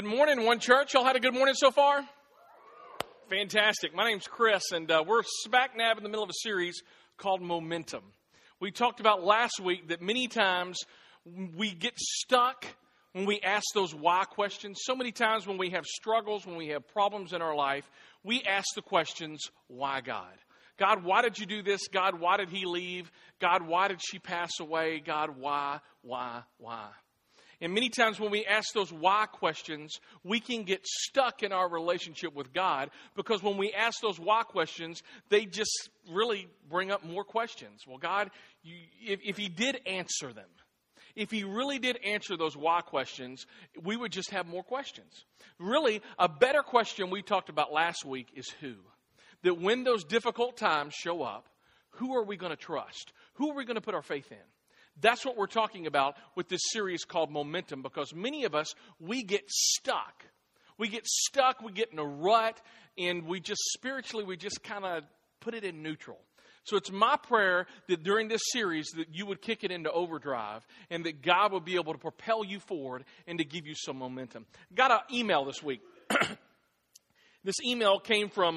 Good morning, One Church. Y'all had a good morning so far? Fantastic. My name's Chris, and we're smack dab in the middle of a series called Momentum. We talked about last week that many times we get stuck when we ask those why questions. So many times when we have struggles, when we have problems in our life, we ask the questions, why God? God, why did you do this? God, why did he leave? God, why did she pass away? God, why? And many times when we ask those why questions, we can get stuck in our relationship with God because when we ask those why questions, they just really bring up more questions. Well, God, if he did answer them, if he really did answer those why questions, we would just have more questions. Really, a better question we talked about last week is who. That when those difficult times show up, who are we going to trust? Who are we going to put our faith in? That's what we're talking about with this series called Momentum, because many of us, we get stuck. We get in a rut, and we just kind of put it in neutral. So it's my prayer that during this series that you would kick it into overdrive and that God would be able to propel you forward and to give you some momentum. Got an email this week. This email came from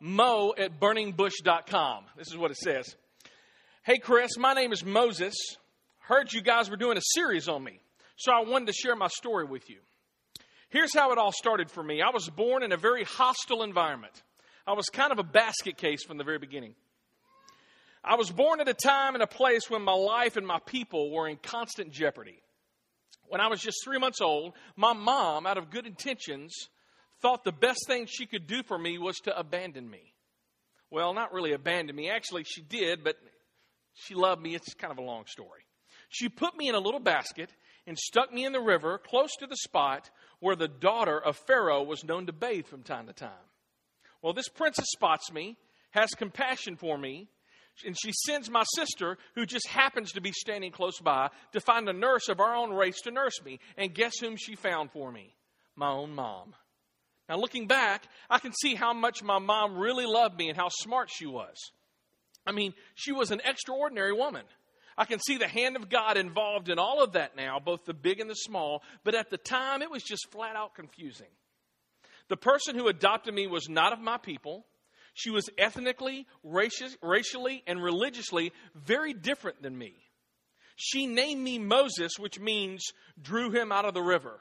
Mo at burningbush.com. This is what it says. Hey, Chris, my name is Moses. Heard you guys were doing a series on me, so I wanted to share my story with you. Here's how it all started for me. I was born in a very hostile environment. I was kind of a basket case from the very beginning. I was born at a time and a place when my life and my people were in constant jeopardy. When I was just 3 months old, my mom, out of good intentions, thought the best thing she could do for me was to abandon me. Well, not really abandon me. Actually, she did, but she loved me. It's kind of a long story. She put me in a little basket and stuck me in the river close to the spot where the daughter of Pharaoh was known to bathe from time to time. Well, this princess spots me, has compassion for me, and she sends my sister, who just happens to be standing close by, to find a nurse of our own race to nurse me. And guess whom she found for me? My own mom. Now, looking back, I can see how much my mom really loved me and how smart she was. I mean, she was an extraordinary woman. I can see the hand of God involved in all of that now, both the big and the small, but at the time it was just flat out confusing. The person who adopted me was not of my people. She was ethnically, racially, and religiously very different than me. She named me Moses, which means drew him out of the river.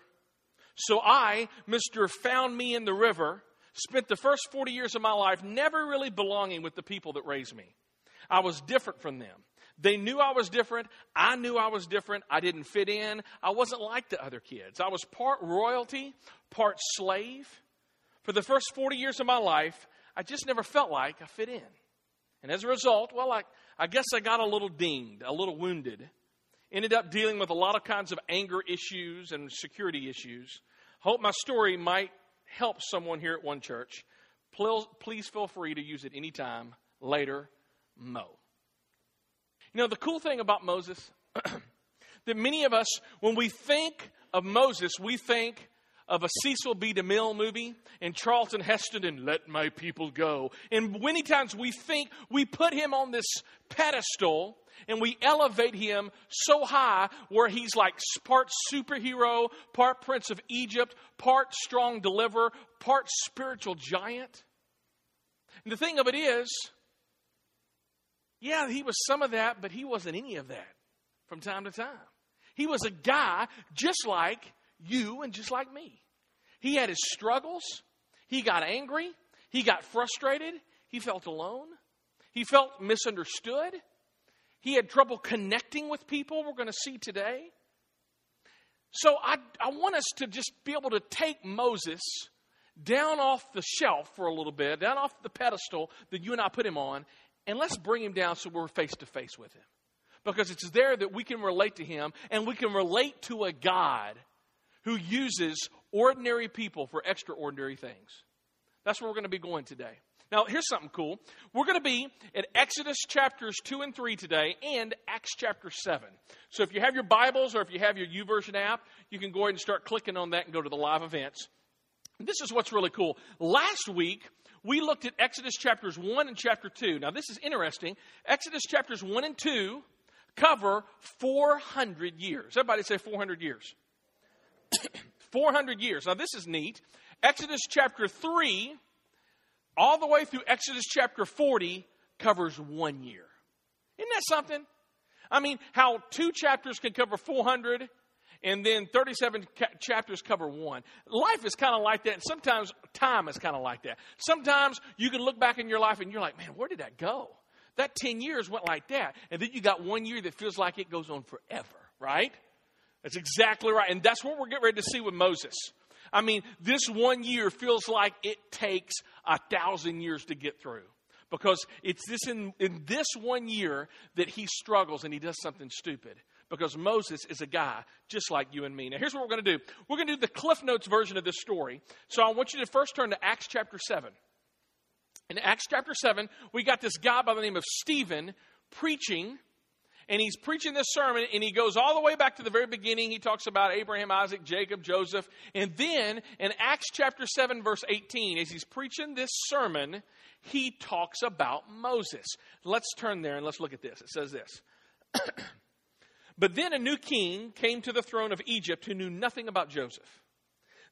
So I, Mr. Found Me in the River, spent the first 40 years of my life never really belonging with the people that raised me. I was different from them. They knew I was different. I knew I was different. I didn't fit in. I wasn't like the other kids. I was part royalty, part slave. For the first 40 years of my life, I just never felt like I fit in. And as a result, well, I guess I got a little dinged, a little wounded. Ended up dealing with a lot of kinds of anger issues and security issues. Hope my story might help someone here at One Church. Please feel free to use it anytime. Later, Mo. You know, the cool thing about Moses, that many of us, when we think of Moses, we think of a Cecil B. DeMille movie and Charlton Heston and Let My People Go. And many times we think we put him on this pedestal and we elevate him so high where he's like part superhero, part Prince of Egypt, part strong deliverer, part spiritual giant. And the thing of it is, yeah, he was some of that, but he wasn't any of that from time to time. He was a guy just like you and just like me. He had his struggles. He got angry. He got frustrated. He felt alone. He felt misunderstood. He had trouble connecting with people, we're going to see today. So I want us to just be able to take Moses down off the shelf for a little bit, down off the pedestal that you and I put him on, and let's bring him down so we're face to face with him. Because it's there that we can relate to him, and we can relate to a God who uses ordinary people for extraordinary things. That's where we're going to be going today. Now, here's something cool. We're going to be at Exodus chapters 2 and 3 today and Acts chapter 7. So if you have your Bibles or if you have your YouVersion app, you can go ahead and start clicking on that and go to the live events. This is what's really cool. Last week, we looked at Exodus chapters 1 and chapter 2. Now, this is interesting. Exodus chapters 1 and 2 cover 400 years. Everybody say 400 years. 400 years. Now, this is neat. Exodus chapter 3, all the way through Exodus chapter 40, covers 1 year. Isn't that something? I mean, how 2 chapters can cover 400, and then 37 chapters cover 1. Life is kind of like that, and sometimes time is kind of like that. Sometimes you can look back in your life, and you're like, man, where did that go? That 10 years went like that. And then you got 1 year that feels like it goes on forever, right? That's exactly right. And that's what we're getting ready to see with Moses. I mean, this 1 year feels like it takes 1,000 years to get through. Because it's this in this 1 year that he struggles and he does something stupid. Because Moses is a guy just like you and me. Now, here's what we're going to do. We're going to do the Cliff Notes version of this story. So I want you to first turn to Acts chapter 7. In Acts chapter 7, we got this guy by the name of Stephen preaching. And he's preaching this sermon, and he goes all the way back to the very beginning. He talks about Abraham, Isaac, Jacob, Joseph. And then in Acts chapter 7, verse 18, as he's preaching this sermon, he talks about Moses. Let's turn there and let's look at this. It says this. But then a new king came to the throne of Egypt who knew nothing about Joseph.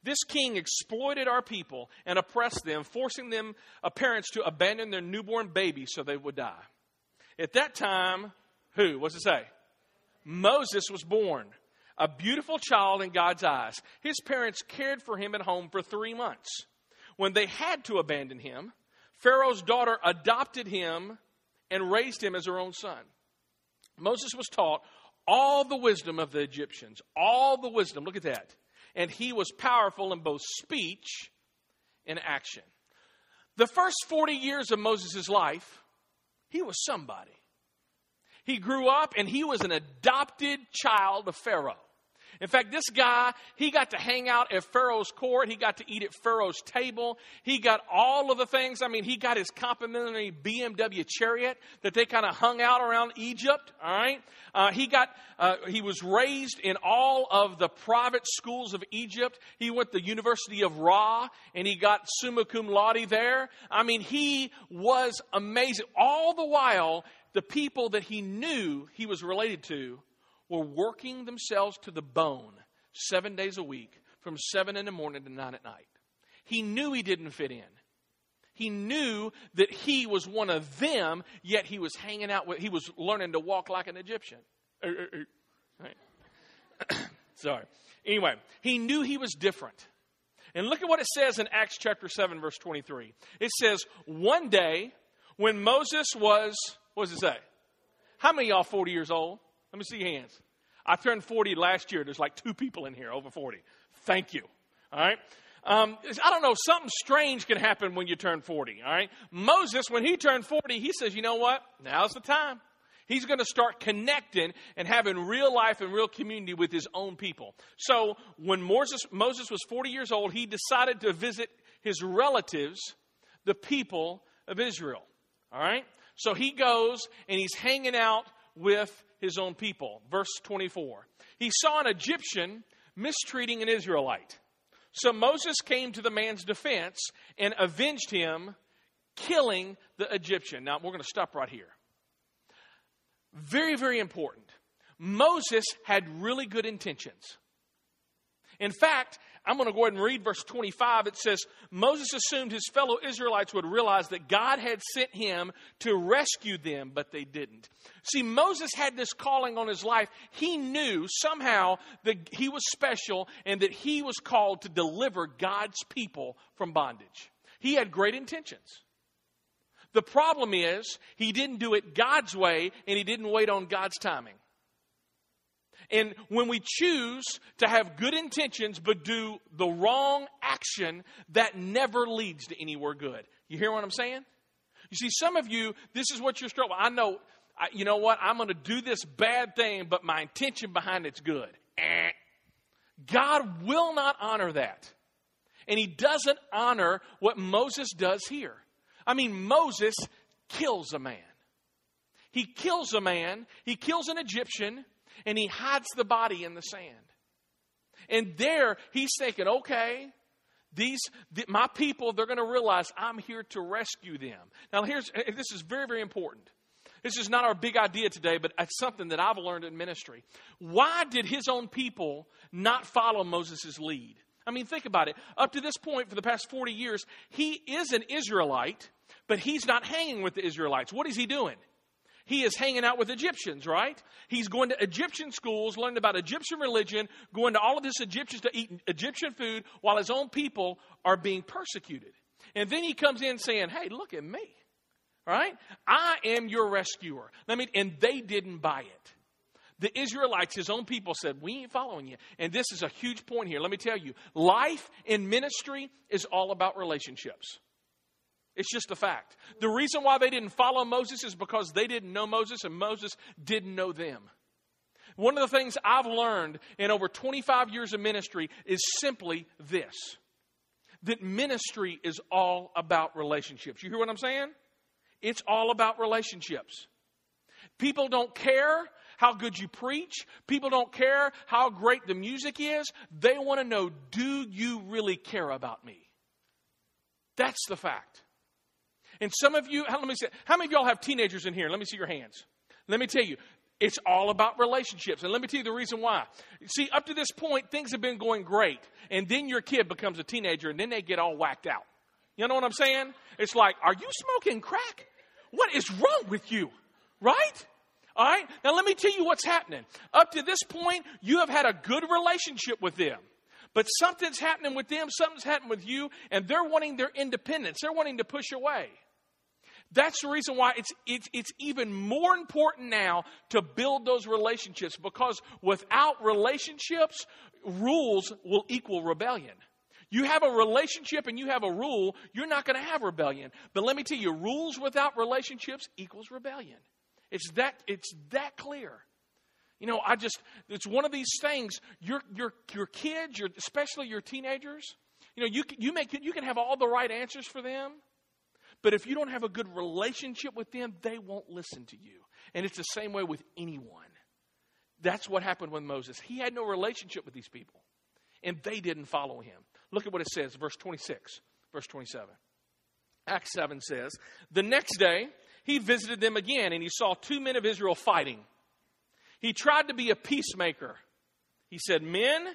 This king exploited our people and oppressed them, forcing them, parents to abandon their newborn baby so they would die. At that time, who? What's it say? Moses was born, a beautiful child in God's eyes. His parents cared for him at home for 3 months. When they had to abandon him, Pharaoh's daughter adopted him and raised him as her own son. Moses was taught all the wisdom of the Egyptians, all the wisdom. Look at that. And he was powerful in both speech and action. The first 40 years of Moses' life, he was somebody. He grew up and he was an adopted child of Pharaoh. In fact, this guy, he got to hang out at Pharaoh's court. He got to eat at Pharaoh's table. He got all of the things. I mean, he got his complimentary BMW chariot that they kind of hung out around Egypt. All right. He was raised in all of the private schools of Egypt. He went to the University of Ra and he got summa cum laude there. I mean, he was amazing. All the while, the people that he knew he was related to were working themselves to the bone 7 days a week from 7 in the morning to 9 at night. He knew he didn't fit in. He knew that he was one of them, yet he was hanging out with, he was learning to walk like an Egyptian. Right. Sorry. Anyway, he knew he was different. And look at what it says in Acts chapter 7, verse 23. It says, one day when Moses was, what does it say? How many of y'all 40 years old? Let me see your hands. I turned 40 last year. There's like 2 people in here over 40. Thank you. All right. I don't know. Something strange can happen when you turn 40. All right. Moses, when he turned 40, he says, you know what? Now's the time. He's going to start connecting and having real life and real community with his own people. So when Moses was 40 years old, he decided to visit his relatives, the people of Israel. All right. So he goes and he's hanging out with his own people. Verse 24. He saw an Egyptian mistreating an Israelite. So Moses came to the man's defense and avenged him, killing the Egyptian. Now, we're going to stop right here. Very, very important. Moses had really good intentions. In fact, I'm going to go ahead and read verse 25. It says, Moses assumed his fellow Israelites would realize that God had sent him to rescue them, but they didn't. See, Moses had this calling on his life. He knew somehow that he was special and that he was called to deliver God's people from bondage. He had great intentions. The problem is he didn't do it God's way and he didn't wait on God's timing. And when we choose to have good intentions but do the wrong action, that never leads to anywhere good. You hear what I'm saying? You see, some of you, this is what you're struggling. I know, you know what? I'm going to do this bad thing, but my intention behind it's good. God will not honor that. And he doesn't honor what Moses does here. I mean, Moses kills a man. He kills a man. He kills an Egyptian. And he hides the body in the sand. And there he's thinking, okay, my people, they're going to realize I'm here to rescue them. Now, this is very, very important. This is not our big idea today, but it's something that I've learned in ministry. Why did his own people not follow Moses' lead? I mean, think about it. Up to this point, for the past 40 years, he is an Israelite, but he's not hanging with the Israelites. What is he doing? He is hanging out with Egyptians, right? He's going to Egyptian schools, learning about Egyptian religion, going to all of this Egyptians to eat Egyptian food while his own people are being persecuted. And then he comes in saying, hey, look at me, right? I am your rescuer. And they didn't buy it. The Israelites, his own people, said, we ain't following you. And this is a huge point here. Let me tell you, life in ministry is all about relationships. It's just a fact. The reason why they didn't follow Moses is because they didn't know Moses and Moses didn't know them. One of the things I've learned in over 25 years of ministry is simply this, that ministry is all about relationships. You hear what I'm saying? It's all about relationships. People don't care how good you preach. People don't care how great the music is. They want to know, do you really care about me? That's the fact. And some of you, how many of y'all have teenagers in here? Let me see your hands. Let me tell you, it's all about relationships. And let me tell you the reason why. See, up to this point, things have been going great. And then your kid becomes a teenager, and then they get all whacked out. You know what I'm saying? It's like, are you smoking crack? What is wrong with you? Right? All right? Now, let me tell you what's happening. Up to this point, you have had a good relationship with them. But something's happening with them, something's happening with you, and they're wanting their independence. They're wanting to push away. That's the reason why it's even more important now to build those relationships, because without relationships, rules will equal rebellion. You have a relationship and you have a rule, you're not going to have rebellion. But let me tell you, rules without relationships equals rebellion. It's that clear. You know, it's one of these things. Your kids, especially your teenagers, you know, you can have all the right answers for them. But if you don't have a good relationship with them, they won't listen to you. And it's the same way with anyone. That's what happened with Moses. He had no relationship with these people, and they didn't follow him. Look at what it says, verse 26, verse 27. Acts 7 says, the next day he visited them again, and he saw two men of Israel fighting. He tried to be a peacemaker. He said, men,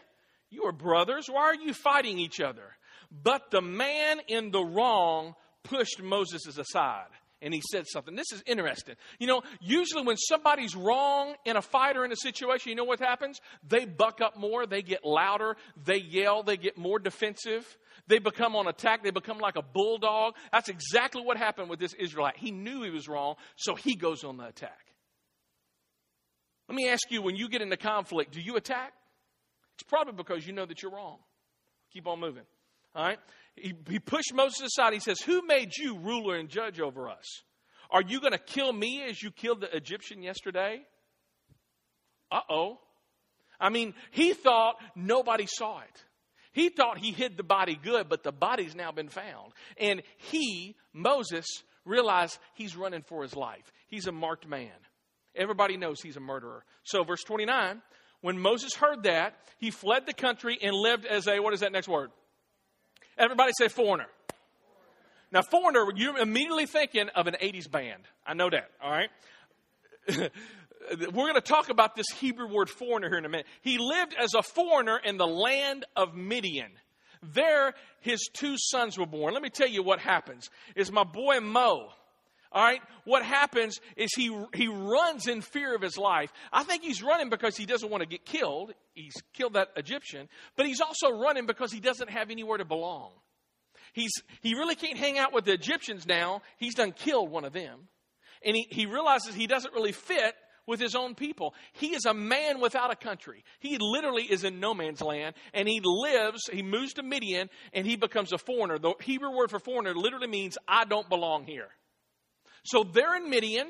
you are brothers. Why are you fighting each other? But the man in the wrong pushed Moses aside, and he said something. This is interesting. You know, usually when somebody's wrong in a fight or in a situation, you know what happens? They buck up more. They get louder. They yell. They get more defensive. They become on attack. They become like a bulldog. That's exactly what happened with this Israelite. He knew he was wrong, so he goes on the attack. Let me ask you, when you get into conflict, do you attack? It's probably because you know that you're wrong. Keep on moving. All right? He pushed Moses aside. He says, who made you ruler and judge over us? Are you going to kill me as you killed the Egyptian yesterday? Uh-oh. He thought nobody saw it. He thought he hid the body good, but the body's now been found. And Moses, realized he's running for his life. He's a marked man. Everybody knows he's a murderer. So verse 29, when Moses heard that, he fled the country and lived as a, what is that next word? Everybody say foreigner. Now, foreigner, you're immediately thinking of an 80s band. I know that, all right? We're going to talk about this Hebrew word foreigner here in a minute. He lived as a foreigner in the land of Midian. There, his two sons were born. Let me tell you what happens. It's my boy Mo. All right, what happens is he runs in fear of his life. I think he's running because he doesn't want to get killed. He's killed that Egyptian, but he's also running because he doesn't have anywhere to belong. He really can't hang out with the Egyptians now. He's done killed one of them, and he realizes he doesn't really fit with his own people. He is a man without a country. He literally is in no man's land, and he moves to Midian, and he becomes a foreigner. The Hebrew word for foreigner literally means I don't belong here. So there in Midian,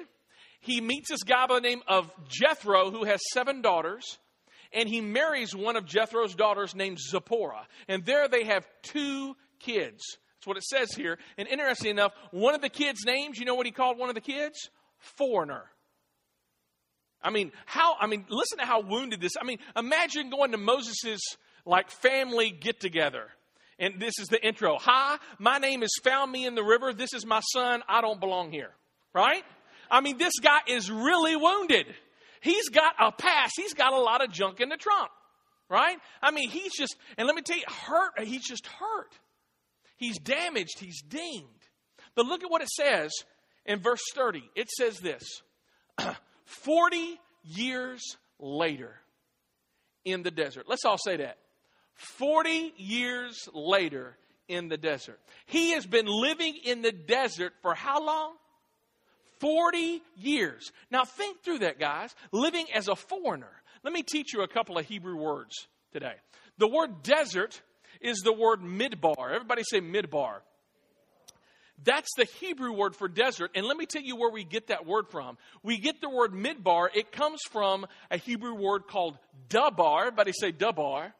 he meets this guy by the name of Jethro, who has 7 daughters, and he marries one of Jethro's daughters named Zipporah. And there they have 2 kids. That's what it says here. And interesting enough, one of the kids' names, you know what he called one of the kids? Foreigner. Listen to how wounded this. Imagine going to Moses' family get-together. And this is the intro. Hi, my name is Found Me in the River. This is my son. I don't belong here. Right? This guy is really wounded. He's got a past. He's got a lot of junk in the trunk. right? I mean, he's just, and let me tell you, hurt. He's just hurt. He's damaged. He's dinged. But look at what it says in verse 30. It says this, 40 years later in the desert. Let's all say that. 40 years later in the desert. He has been living in the desert for how long? 40 years. Now think through that, guys. Living as a foreigner. Let me teach you a couple of Hebrew words today. The word desert is the word midbar. Everybody say midbar. That's the Hebrew word for desert. And let me tell you where we get that word from. We get the word midbar. It comes from a Hebrew word called dabar. Everybody say dabar.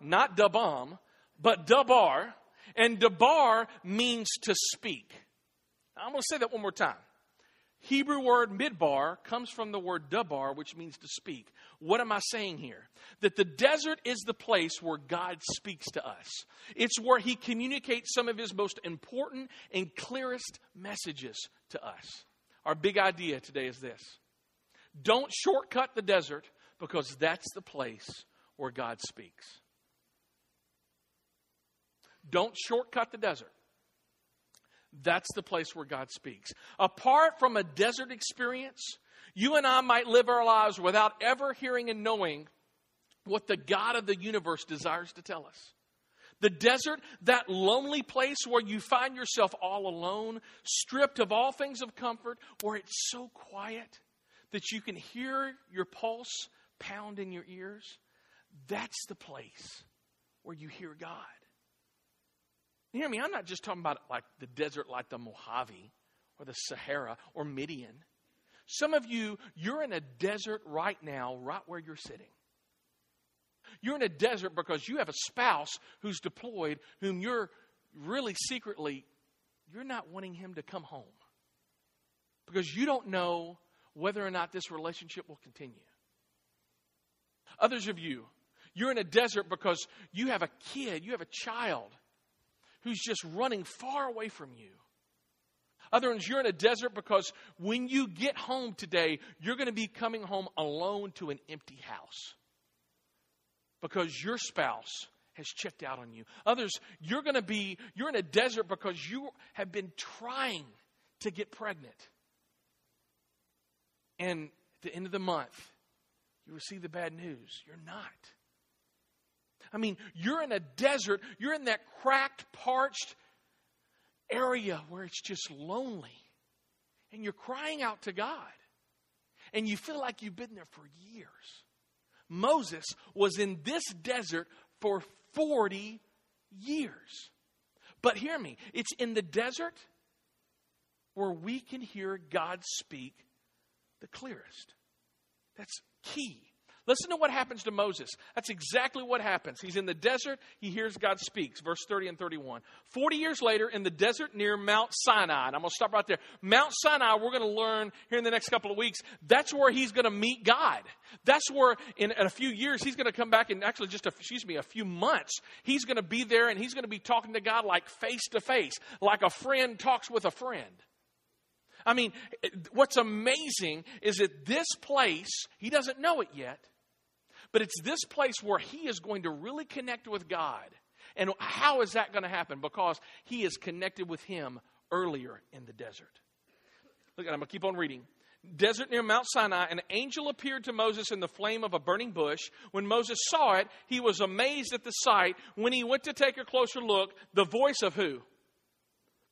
Not dabam, but dabar. And dabar means to speak. Now, I'm going to say that one more time. Hebrew word midbar comes from the word dabar, which means to speak. What am I saying here? That the desert is the place where God speaks to us. It's where he communicates some of his most important and clearest messages to us. Our big idea today is this. Don't shortcut the desert, because that's the place where God speaks. Don't shortcut the desert. That's the place where God speaks. Apart from a desert experience, you and I might live our lives without ever hearing and knowing what the God of the universe desires to tell us. The desert, that lonely place where you find yourself all alone, stripped of all things of comfort, where it's so quiet that you can hear your pulse pound in your ears. That's the place where you hear God. You hear me? I'm not just talking about like the desert like the Mojave or the Sahara or Midian. Some of you, you're in a desert right now, right where you're sitting. You're in a desert because you have a spouse who's deployed, whom you're really secretly, you're not wanting him to come home. Because you don't know whether or not this relationship will continue. Others of you, you're in a desert because you have a kid, you have a child who's just running far away from you. Other ones, you're in a desert because when you get home today, you're going to be coming home alone to an empty house because your spouse has checked out on you. Others, you're in a desert because you have been trying to get pregnant. And at the end of the month, you receive the bad news. You're not. I mean, you're in a desert. You're in that cracked, parched area where it's just lonely. And you're crying out to God. And you feel like you've been there for years. Moses was in this desert for 40 years. But hear me, it's in the desert where we can hear God speak the clearest. That's key. Listen to what happens to Moses. That's exactly what happens. He's in the desert. He hears God speaks. Verse 30 and 31. 40 years later in the desert near Mount Sinai. And I'm going to stop right there. Mount Sinai, we're going to learn here in the next couple of weeks, that's where he's going to meet God. That's where in a few years he's going to come back and actually just, a few months. He's going to be there and he's going to be talking to God like face to face, like a friend talks with a friend. I mean, what's amazing is that this place, he doesn't know it yet, but it's this place where he is going to really connect with God. And how is that going to happen? Because he is connected with him earlier in the desert. Look, I'm going to keep on reading. Desert near Mount Sinai, an angel appeared to Moses in the flame of a burning bush. When Moses saw it, he was amazed at the sight. When he went to take a closer look, the voice of who?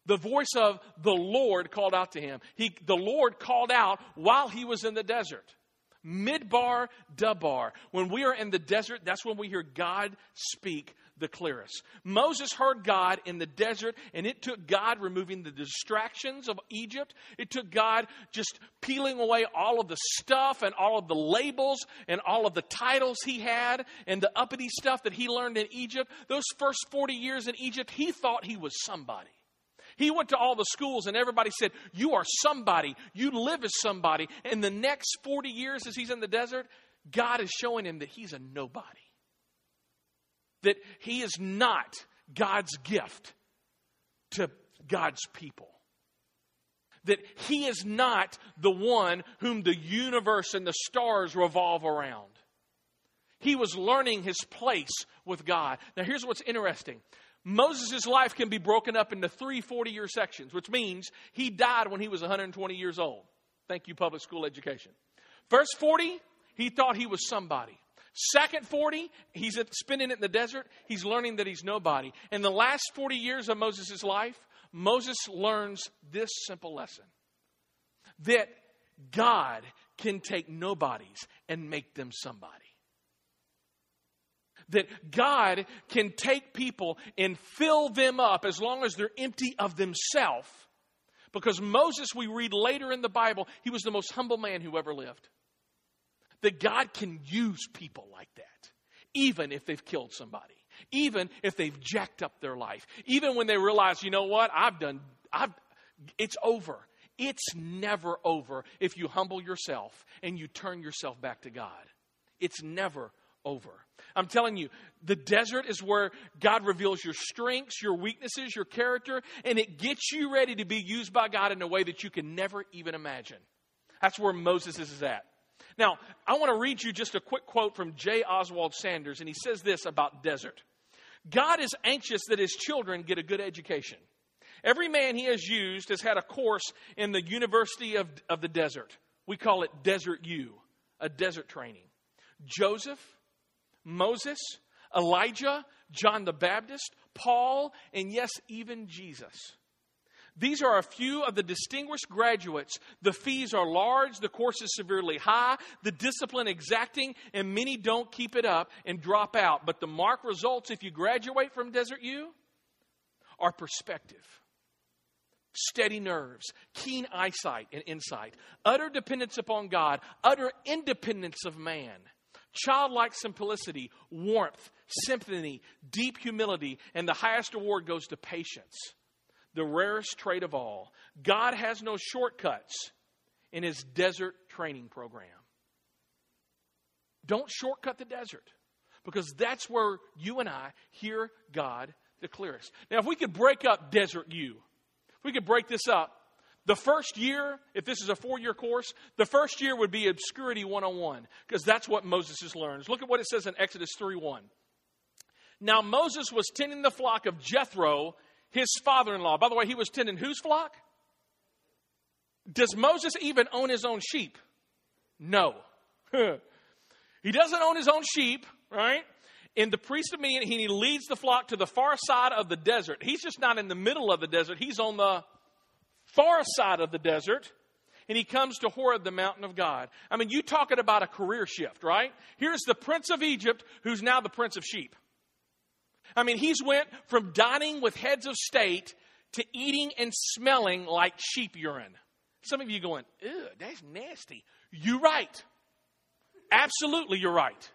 The voice of the Lord called out to him. The Lord called out while he was in the desert. Midbar, Dabar. When we are in the desert, that's when we hear God speak the clearest. Moses heard God in the desert, and it took God removing the distractions of Egypt. It took God just peeling away all of the stuff and all of the labels and all of the titles he had and the uppity stuff that he learned in Egypt. Those first 40 years in Egypt, he thought he was somebody. He went to all the schools and everybody said, you are somebody. You live as somebody. And the next 40 years as he's in the desert, God is showing him that he's a nobody. That he is not God's gift to God's people. That he is not the one whom the universe and the stars revolve around. He was learning his place with God. Now, here's what's interesting. Moses' life can be broken up into three 40-year sections, which means he died when he was 120 years old. Thank you, public school education. First 40, he thought he was somebody. Second 40, he's spending it in the desert. He's learning that he's nobody. In the last 40 years of Moses' life, Moses learns this simple lesson, that God can take nobodies and make them somebody. That God can take people and fill them up as long as they're empty of themselves. Because Moses, we read later in the Bible, he was the most humble man who ever lived. That God can use people like that, even if they've killed somebody, even if they've jacked up their life, even when they realize, you know what, it's over. It's never over if you humble yourself and you turn yourself back to God. It's never over. I'm telling you, the desert is where God reveals your strengths, your weaknesses, your character, and it gets you ready to be used by God in a way that you can never even imagine. That's where Moses is at. Now, I want to read you just a quick quote from J. Oswald Sanders, and he says this about desert. God is anxious that his children get a good education. Every man he has used has had a course in the University of the Desert. We call it Desert U, a desert training. Joseph, Moses, Elijah, John the Baptist, Paul, and yes, even Jesus. These are a few of the distinguished graduates. The fees are large, the course is severely high, the discipline exacting, and many don't keep it up and drop out. But the mark results if you graduate from Desert U are perspective, steady nerves, keen eyesight and insight, utter dependence upon God, utter independence of man, childlike simplicity, warmth, sympathy, deep humility, and the highest award goes to patience, the rarest trait of all. God has no shortcuts in his desert training program. Don't shortcut the desert, because that's where you and I hear God the clearest. Now, if we could break up Desert U, if we could break this up, the first year, if this is a 4-year course, the first year would be Obscurity 101, because that's what Moses has learned. Look at what it says in Exodus 3:1. Now, Moses was tending the flock of Jethro, his father-in-law. By the way, he was tending whose flock? Does Moses even own his own sheep? No. He doesn't own his own sheep, right? In the priest of Midian, he leads the flock to the far side of the desert. He's just not in the middle of the desert. He's on the far side of the desert. And he comes to Horeb, the mountain of God. I mean, you talking about a career shift, right? Here's the prince of Egypt, who's now the prince of sheep. I mean, he's went from dining with heads of state to eating and smelling like sheep urine. Some of you going, ew, that's nasty. You're right. Absolutely, you're right.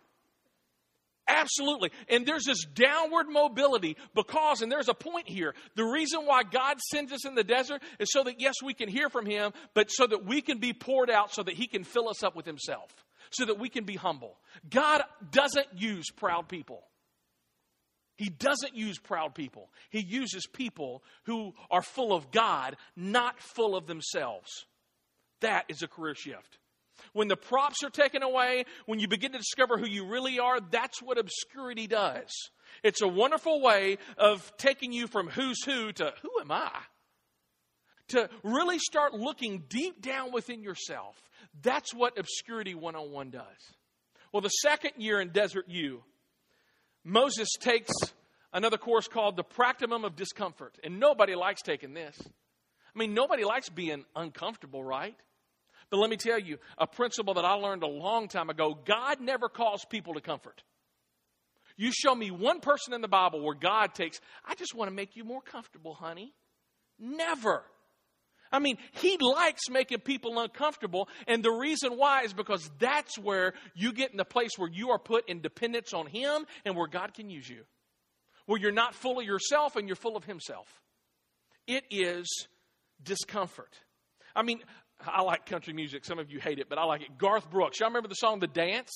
Absolutely. And there's this downward mobility because, and there's a point here, the reason why God sends us in the desert is so that, yes, we can hear from him, but so that we can be poured out so that he can fill us up with himself, so that we can be humble. God doesn't use proud people. He doesn't use proud people. He uses people who are full of God, not full of themselves. That is a career shift. When the props are taken away, when you begin to discover who you really are, that's what obscurity does. It's a wonderful way of taking you from who's who to who am I? To really start looking deep down within yourself. That's what Obscurity 101 does. Well, the second year in Desert U, Moses takes another course called the Practicum of Discomfort. And nobody likes taking this. I mean, nobody likes being uncomfortable, right? But let me tell you, a principle that I learned a long time ago, God never calls people to comfort. You show me one person in the Bible where God takes, I just want to make you more comfortable, honey. Never. I mean, he likes making people uncomfortable. And the reason why is because that's where you get in the place where you are put in dependence on him and where God can use you. Where you're not full of yourself and you're full of himself. It is discomfort. I mean, I like country music. Some of you hate it, but I like it. Garth Brooks. Y'all remember the song The Dance?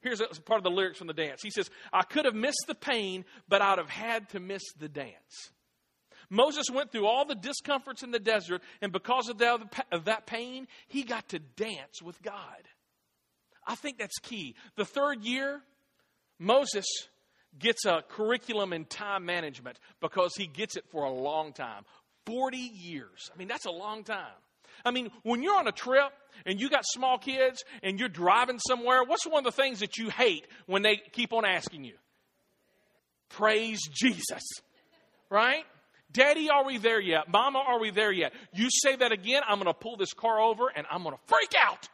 Here's a part of the lyrics from The Dance. He says, I could have missed the pain, but I'd have had to miss the dance. Moses went through all the discomforts in the desert, and because of that pain, he got to dance with God. I think that's key. The third year, Moses gets a curriculum in time management because he gets it for a long time. 40 years. I mean, that's a long time. I mean, when you're on a trip and you got small kids and you're driving somewhere, what's one of the things that you hate when they keep on asking you? Praise Jesus, right? Daddy, are we there yet? Mama, are we there yet? You say that again, I'm going to pull this car over and I'm going to freak out,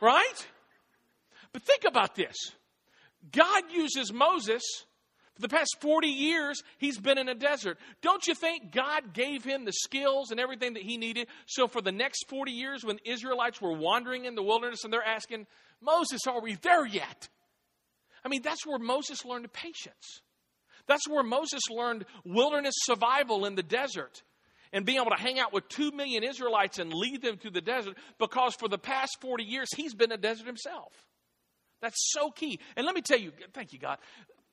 right? But think about this. God uses Moses. For the past 40 years, he's been in a desert. Don't you think God gave him the skills and everything that he needed? So for the next 40 years when Israelites were wandering in the wilderness and they're asking, Moses, are we there yet? I mean, that's where Moses learned patience. That's where Moses learned wilderness survival in the desert and being able to hang out with 2 million Israelites and lead them through the desert, because for the past 40 years, he's been in a desert himself. That's so key. And let me tell you, thank you, God.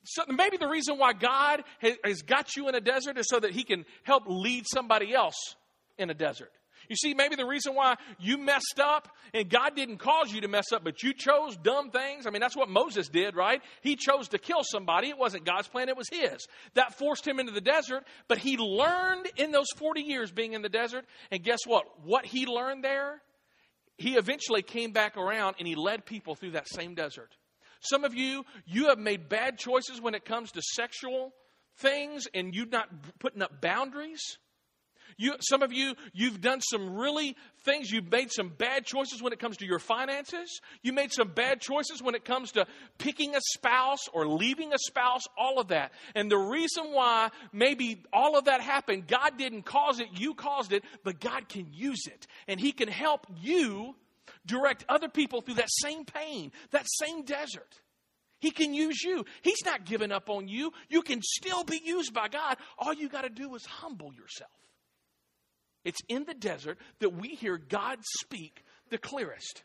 So maybe the reason why God has got you in a desert is so that he can help lead somebody else in a desert. You see, maybe the reason why you messed up, and God didn't cause you to mess up, but you chose dumb things. I mean, that's what Moses did, right? He chose to kill somebody. It wasn't God's plan. It was his. That forced him into the desert, but he learned in those 40 years being in the desert. And guess what? What he learned there? He eventually came back around and he led people through that same desert. Some of you, you have made bad choices when it comes to sexual things and you're not putting up boundaries. Some of you, you've done some really things. You've made some bad choices when it comes to your finances. You made some bad choices when it comes to picking a spouse or leaving a spouse, all of that. And the reason why maybe all of that happened, God didn't cause it, you caused it, but God can use it. And he can help you direct other people through that same pain, that same desert. He can use you. He's not giving up on you. You can still be used by God. All you got to do is humble yourself. It's in the desert that we hear God speak the clearest.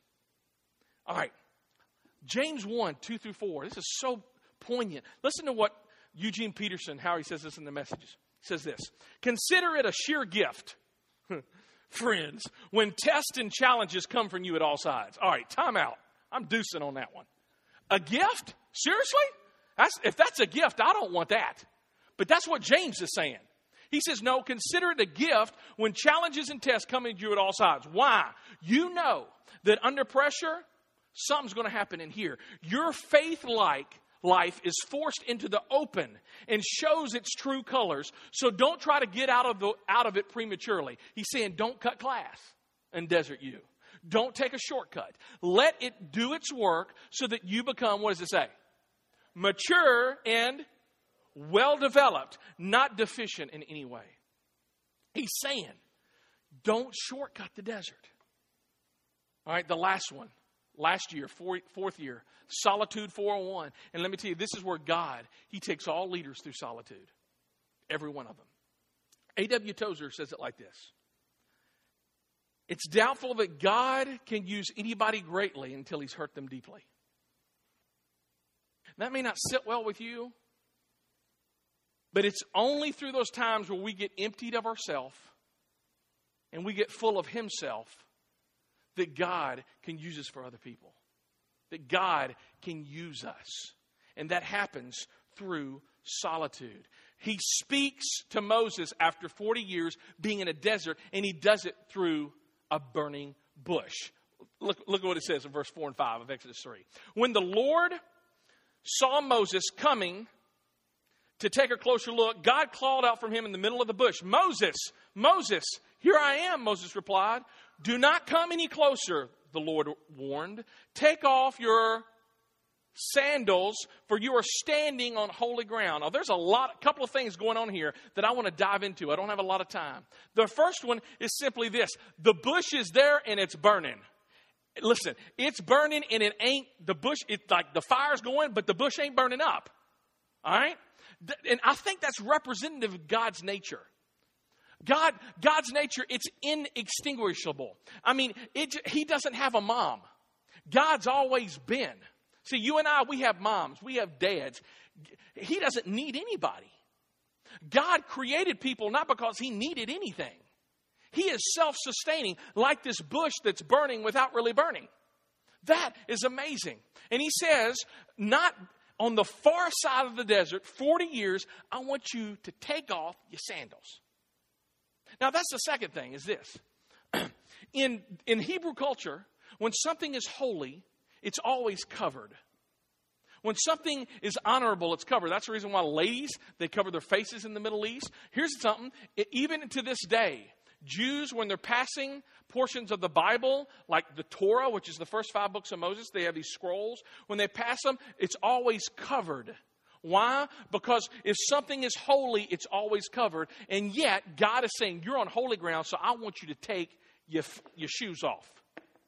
All right. James 1, 2 through 4. This is so poignant. Listen to what Eugene Peterson, how he says this in the Messages. He says this. Consider it a sheer gift, friends, when tests and challenges come from you at all sides. All right, time out. I'm deucing on that one. A gift? Seriously? If that's a gift, I don't want that. But that's what James is saying. He says, no, consider it a gift when challenges and tests come into you at all sides. Why? You know that under pressure, something's going to happen in here. Your faith-like life is forced into the open and shows its true colors. So don't try to get out of it prematurely. He's saying, don't cut class in Desert U. Don't take a shortcut. Let it do its work so that you become, what does it say? Mature and well-developed, not deficient in any way. He's saying, don't shortcut the desert. All right, the last one. Last year, fourth year, Solitude 401. And let me tell you, this is where God, he takes all leaders through solitude. Every one of them. A.W. Tozer says it like this. It's doubtful that God can use anybody greatly until he's hurt them deeply. That may not sit well with you, but it's only through those times where we get emptied of ourselves and we get full of himself that God can use us for other people, that God can use us. And that happens through solitude. He speaks to Moses after 40 years being in a desert, and he does it through a burning bush. Look at what it says in verse 4 and 5 of Exodus 3. When the Lord saw Moses coming to take a closer look, God called out from him in the middle of the bush, Moses, Moses, here I am, Moses replied. Do not come any closer, the Lord warned. Take off your sandals, for you are standing on holy ground. Now, there's a couple of things going on here that I want to dive into. I don't have a lot of time. The first one is simply this. The bush is there and it's burning. Listen, it's burning and it ain't the bush. It's like the fire's going, but the bush ain't burning up. All right? And I think that's representative of God's nature. God's nature, it's inextinguishable. I mean, he doesn't have a mom. God's always been. See, you and I, we have moms. We have dads. He doesn't need anybody. God created people not because he needed anything. He is self-sustaining, like this bush that's burning without really burning. That is amazing. And he says, not... on the far side of the desert, 40 years, I want you to take off your sandals. Now, that's the second thing, is this. In Hebrew culture, when something is holy, it's always covered. When something is honorable, it's covered. That's the reason why ladies, they cover their faces in the Middle East. Here's something, even to this day, Jews, when they're passing portions of the Bible, like the Torah, which is the first 5 books of Moses, they have these scrolls. When they pass them, it's always covered. Why? Because if something is holy, it's always covered. And yet, God is saying, you're on holy ground, so I want you to take your shoes off.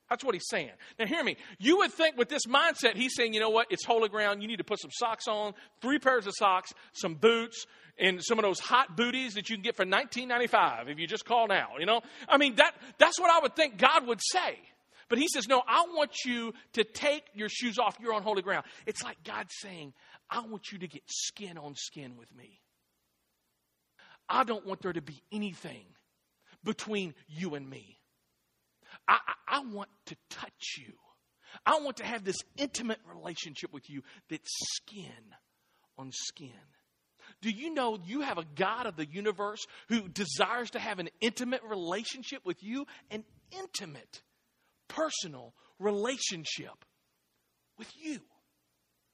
That's what he's saying. Now, hear me. You would think with this mindset, he's saying, you know what? It's holy ground. You need to put some socks on, 3 pairs of socks, some boots, and some of those hot booties that you can get for $19.95 if you just call now, you know? I mean, that's what I would think God would say. But he says, no, I want you to take your shoes off. You're on holy ground. It's like God saying, I want you to get skin on skin with me. I don't want there to be anything between you and me. I want to touch you. I want to have this intimate relationship with you that's skin on skin. Do you know you have a God of the universe who desires to have an intimate relationship with you? An intimate, personal relationship with you.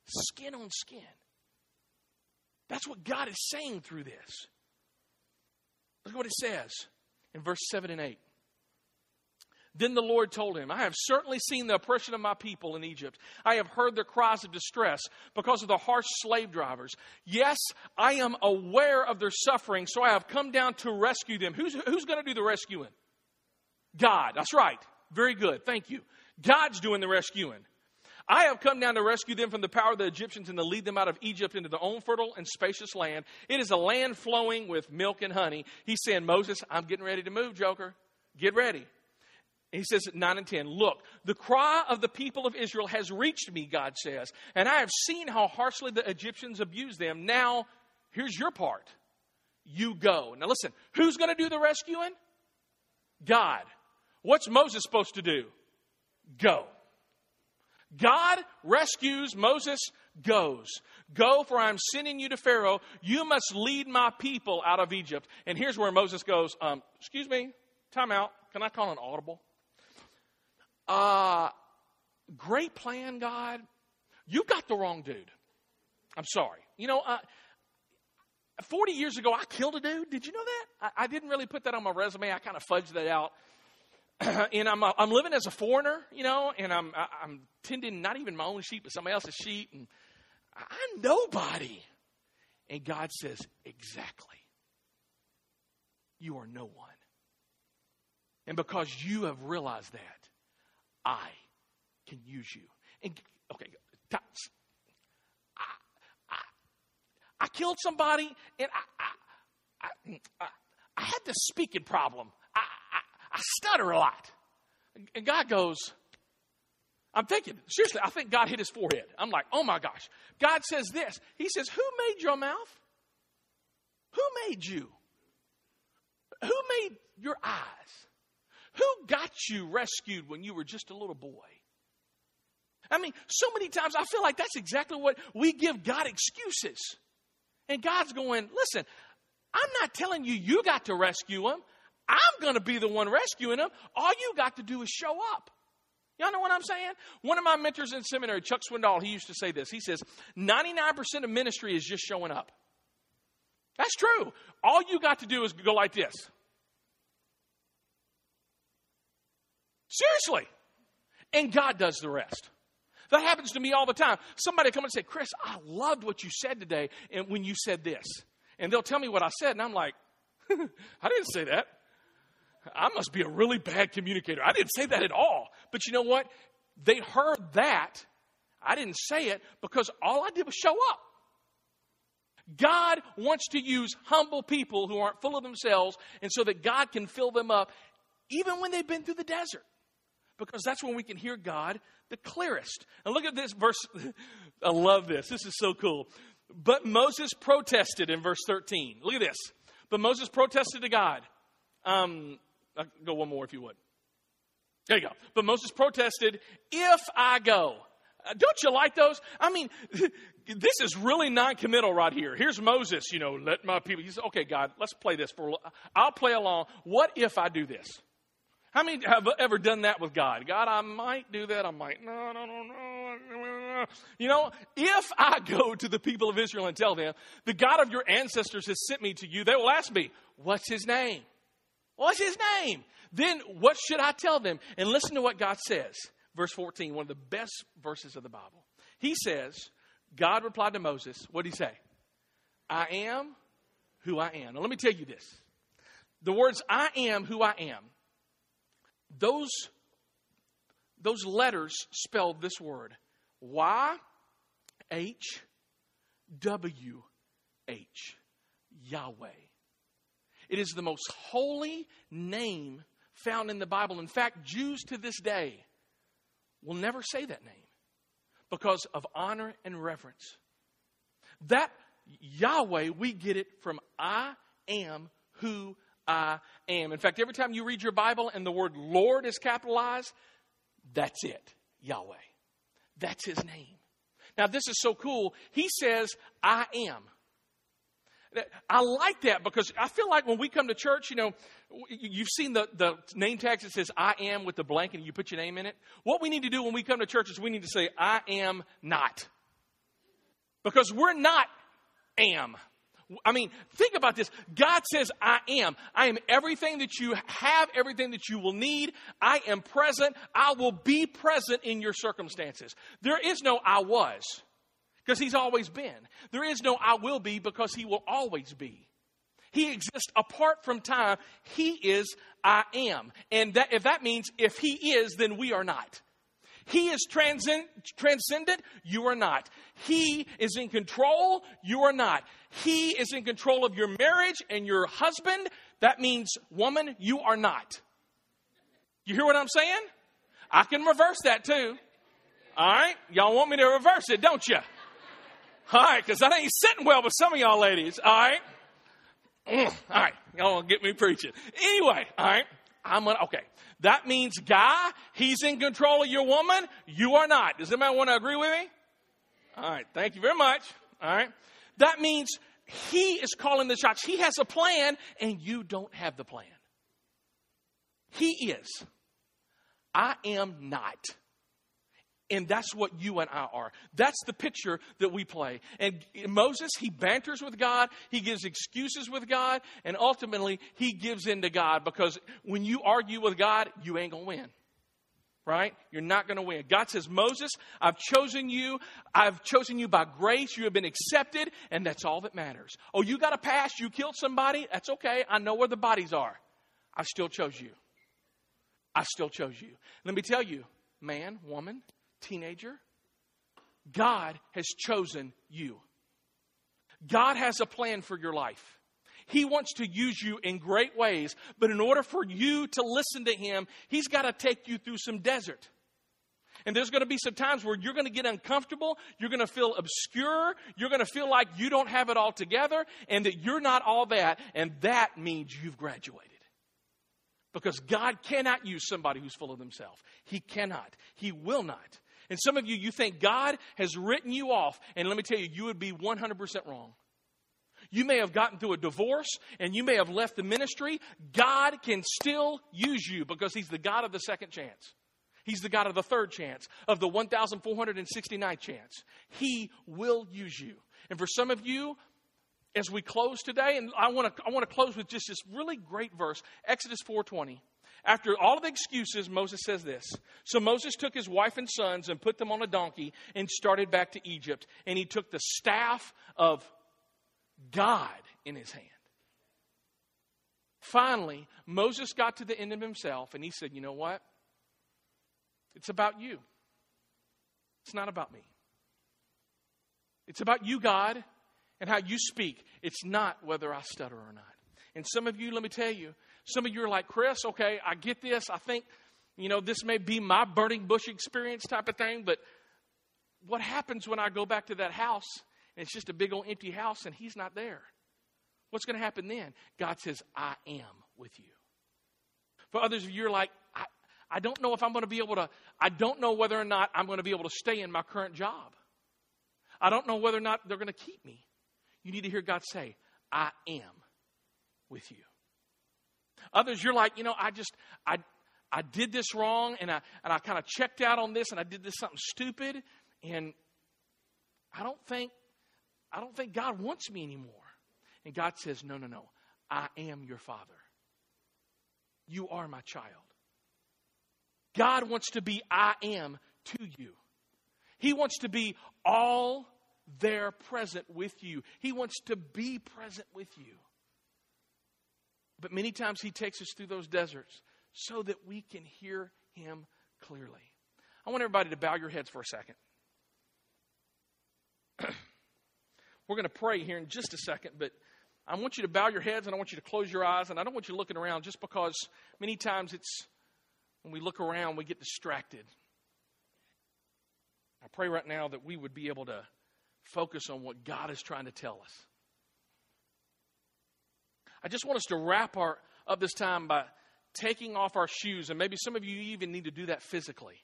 Skin on skin. That's what God is saying through this. Look what it says in verse 7 and 8. Then the Lord told him, I have certainly seen the oppression of my people in Egypt. I have heard their cries of distress because of the harsh slave drivers. Yes, I am aware of their suffering, so I have come down to rescue them. Who's going to do the rescuing? God. That's right. Very good. Thank you. God's doing the rescuing. I have come down to rescue them from the power of the Egyptians and to lead them out of Egypt into their own fertile and spacious land. It is a land flowing with milk and honey. He's saying, Moses, I'm getting ready to move, Joker. Get ready. He says at 9 and 10, look, the cry of the people of Israel has reached me, God says, and I have seen how harshly the Egyptians abuse them. Now, here's your part. You go. Now listen, who's going to do the rescuing? God. What's Moses supposed to do? Go. God rescues, Moses goes. Go, for I am sending you to Pharaoh. You must lead my people out of Egypt. And here's where Moses goes, excuse me, time out. Can I call an audible? Great plan, God. You got the wrong dude. I'm sorry. You know, 40 years ago, I killed a dude. Did you know that? I didn't really put that on my resume. I kind of fudged that out. And I'm living as a foreigner, you know, and I'm tending not even my own sheep, but somebody else's sheep. And I'm nobody. And God says, exactly. You are no one. And because you have realized that, I can use you. And okay, I killed somebody, and I had this speaking problem. I stutter a lot. And God goes, I'm thinking, seriously, I think God hit his forehead. I'm like, oh my gosh. God says this. He says, who made your mouth? Who made you? Who made your eyes? Who got you rescued when you were just a little boy? I mean, so many times I feel like that's exactly what we give God excuses. And God's going, listen, I'm not telling you you got to rescue him. I'm going to be the one rescuing him. All you got to do is show up. Y'all know what I'm saying? One of my mentors in seminary, Chuck Swindoll, he used to say this. He says, 99% of ministry is just showing up. That's true. All you got to do is go like this. Seriously. And God does the rest. That happens to me all the time. Somebody come and say, Chris, I loved what you said today and when you said this. And they'll tell me what I said. And I'm like, I didn't say that. I must be a really bad communicator. I didn't say that at all. But you know what? They heard that. I didn't say it because all I did was show up. God wants to use humble people who aren't full of themselves, and so that God can fill them up even when they've been through the desert. Because that's when we can hear God the clearest. And look at this verse. I love this. This is so cool. But Moses protested in verse 13. Look at this. But Moses protested to God. I'll go one more if you would. There you go. But Moses protested, if I go, Don't you like those? I mean, this is really non-committal right here. Here's Moses, let my people. He says, okay, God, let's play this. I'll play along. What if I do this? How many have ever done that with God? God, I might do that. I might. No. If I go to the people of Israel and tell them, the God of your ancestors has sent me to you, they will ask me, what's his name? What's his name? Then what should I tell them? And listen to what God says. Verse 14, one of the best verses of the Bible. He says, God replied to Moses, what did he say? I am who I am. Now, let me tell you this. The words, I am who I am. Those letters spelled this word. YHWH. Yahweh. It is the most holy name found in the Bible. In fact, Jews to this day will never say that name because of honor and reverence. That Yahweh, we get it from I am who I am. In fact, every time you read your Bible and the word Lord is capitalized, that's it, Yahweh. That's his name. Now, this is so cool. He says, I am. I like that because I feel like when we come to church, you've seen the name tags that says I am with the blank and you put your name in it. What we need to do when we come to church is we need to say I am not. Because we're not am. I mean, think about this. God says, I am. I am everything that you have, everything that you will need. I am present. I will be present in your circumstances. There is no I was because he's always been. There is no I will be because he will always be. He exists apart from time. He is I am. And that, if that means if he is, then we are not. He is transcendent, you are not. He is in control, you are not. He is in control of your marriage and your husband. That means, woman, you are not. You hear what I'm saying? I can reverse that too. All right? Y'all want me to reverse it, don't you? All right, because that ain't sitting well with some of y'all ladies. All right? Y'all get me preaching. Anyway, all right. Okay. That means guy, he's in control of your woman. You are not. Does anybody want to agree with me? All right. Thank you very much. All right. That means he is calling the shots. He has a plan and you don't have the plan. He is. I am not. And that's what you and I are. That's the picture that we play. And Moses, he banters with God. He gives excuses with God. And ultimately, he gives in to God. Because when you argue with God, you ain't going to win. Right? You're not going to win. God says, Moses, I've chosen you. I've chosen you by grace. You have been accepted. And that's all that matters. Oh, you got a past. You killed somebody. That's okay. I know where the bodies are. I still chose you. I still chose you. Let me tell you, man, woman, teenager, God has chosen you. God has a plan for your life. He wants to use you in great ways, but in order for you to listen to him, he's got to take you through some desert. And there's going to be some times where you're going to get uncomfortable, you're going to feel obscure, you're going to feel like you don't have it all together, and that you're not all that, and that means you've graduated. Because God cannot use somebody who's full of themselves. He cannot. He will not. And some of you, you think God has written you off. And let me tell you, you would be 100% wrong. You may have gotten through a divorce and you may have left the ministry. God can still use you because he's the God of the second chance. He's the God of the third chance, of the 1,469th chance. He will use you. And for some of you, as we close today, and I want to close with just this really great verse, Exodus 4:20. After all of the excuses, Moses says this. So Moses took his wife and sons and put them on a donkey and started back to Egypt. And he took the staff of God in his hand. Finally, Moses got to the end of himself and he said, you know what? It's about you. It's not about me. It's about you, God. And how you speak, it's not whether I stutter or not. And some of you, let me tell you, some of you are like, Chris, okay, I get this. I think, this may be my burning bush experience type of thing. But what happens when I go back to that house and it's just a big old empty house and he's not there? What's going to happen then? God says, I am with you. For others of you, you're like, I, I don't know if I'm going to be able to, I don't know whether or not I'm going to be able to stay in my current job. I don't know whether or not they're going to keep me. You need to hear God say, I am with you. Others, you're like, you know, I did this wrong, and I kind of checked out on this, and I did this something stupid, and I don't think God wants me anymore. And God says, no, I am your Father. You are my child. God wants to be I am to you. He wants to be all there present with you. He wants to be present with you. But many times he takes us through those deserts so that we can hear him clearly. I want everybody to bow your heads for a second. We're going to pray here in just a second, but I want you to bow your heads and I want you to close your eyes, and I don't want you looking around, just because many times it's when we look around, we get distracted. I pray right now that we would be able to focus on what God is trying to tell us. I just want us to wrap up this time by taking off our shoes, and maybe some of you even need to do that physically.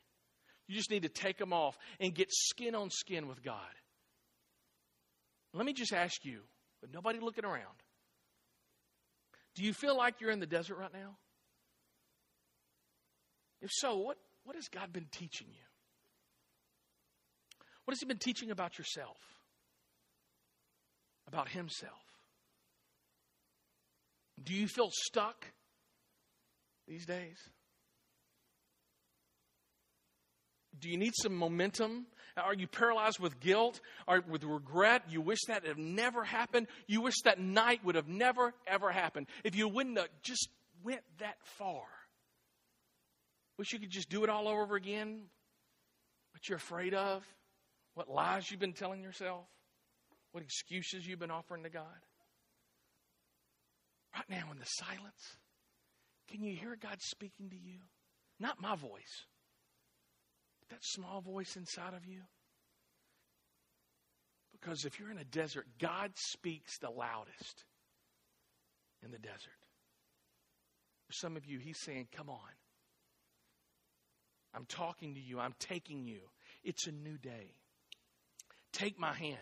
You just need to take them off and get skin on skin with God. Let me just ask you, with nobody looking around, do you feel like you're in the desert right now? If so, what has God been teaching you? What has he been teaching about yourself? About himself? Do you feel stuck these days? Do you need some momentum? Are you paralyzed with guilt or with regret? You wish that had never happened. You wish that night would have never, ever happened. If you wouldn't have just went that far. Wish you could just do it all over again. What you're afraid of. What lies you've been telling yourself. What excuses you've been offering to God. Right now in the silence, can you hear God speaking to you? Not my voice. That small voice inside of you. Because if you're in a desert, God speaks the loudest in the desert. For some of you, he's saying, come on. I'm talking to you. I'm taking you. It's a new day. Take my hand.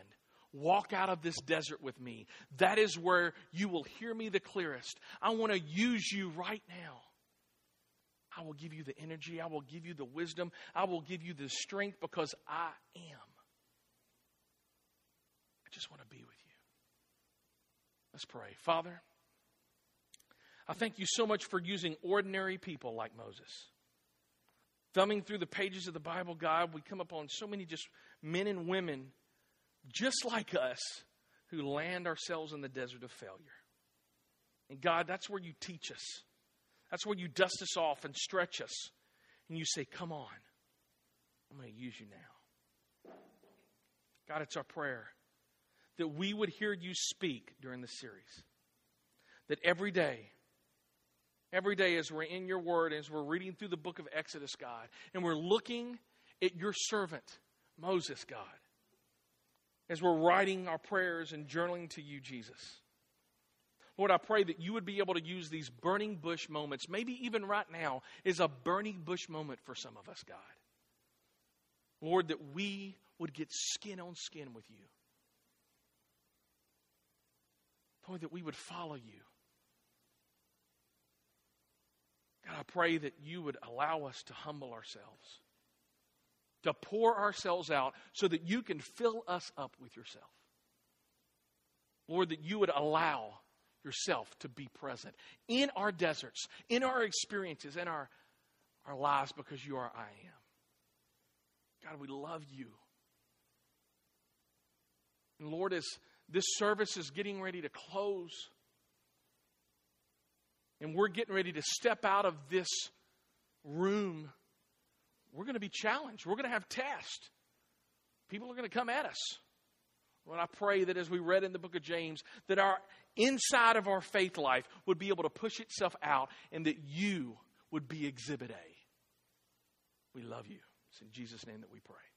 Walk out of this desert with me. That is where you will hear me the clearest. I want to use you right now. I will give you the energy. I will give you the wisdom. I will give you the strength, because I am. I just want to be with you. Let's pray. Father, I thank you so much for using ordinary people like Moses. Thumbing through the pages of the Bible, God, we come upon so many just men and women just like us who land ourselves in the desert of failure. And God, that's where you teach us. That's where you dust us off and stretch us. And you say, come on, I'm going to use you now. God, it's our prayer that we would hear you speak during the series. That every day as we're in your word, as we're reading through the book of Exodus, God, and we're looking at your servant, Moses, God, as we're writing our prayers and journaling to you, Jesus. Lord, I pray that you would be able to use these burning bush moments. Maybe even right now is a burning bush moment for some of us, God. Lord, that we would get skin on skin with you. Lord, that we would follow you. God, I pray that you would allow us to humble ourselves, to pour ourselves out so that you can fill us up with yourself. Lord, that you would allow yourself to be present in our deserts, in our experiences, in our lives, because you are I am. God, we love you. And Lord, as this service is getting ready to close, and we're getting ready to step out of this room, we're going to be challenged. We're going to have tests. People are going to come at us. Lord, I pray that as we read in the book of James, that our inside of our faith life would be able to push itself out, and that you would be exhibit A. We love you. It's in Jesus' name that we pray.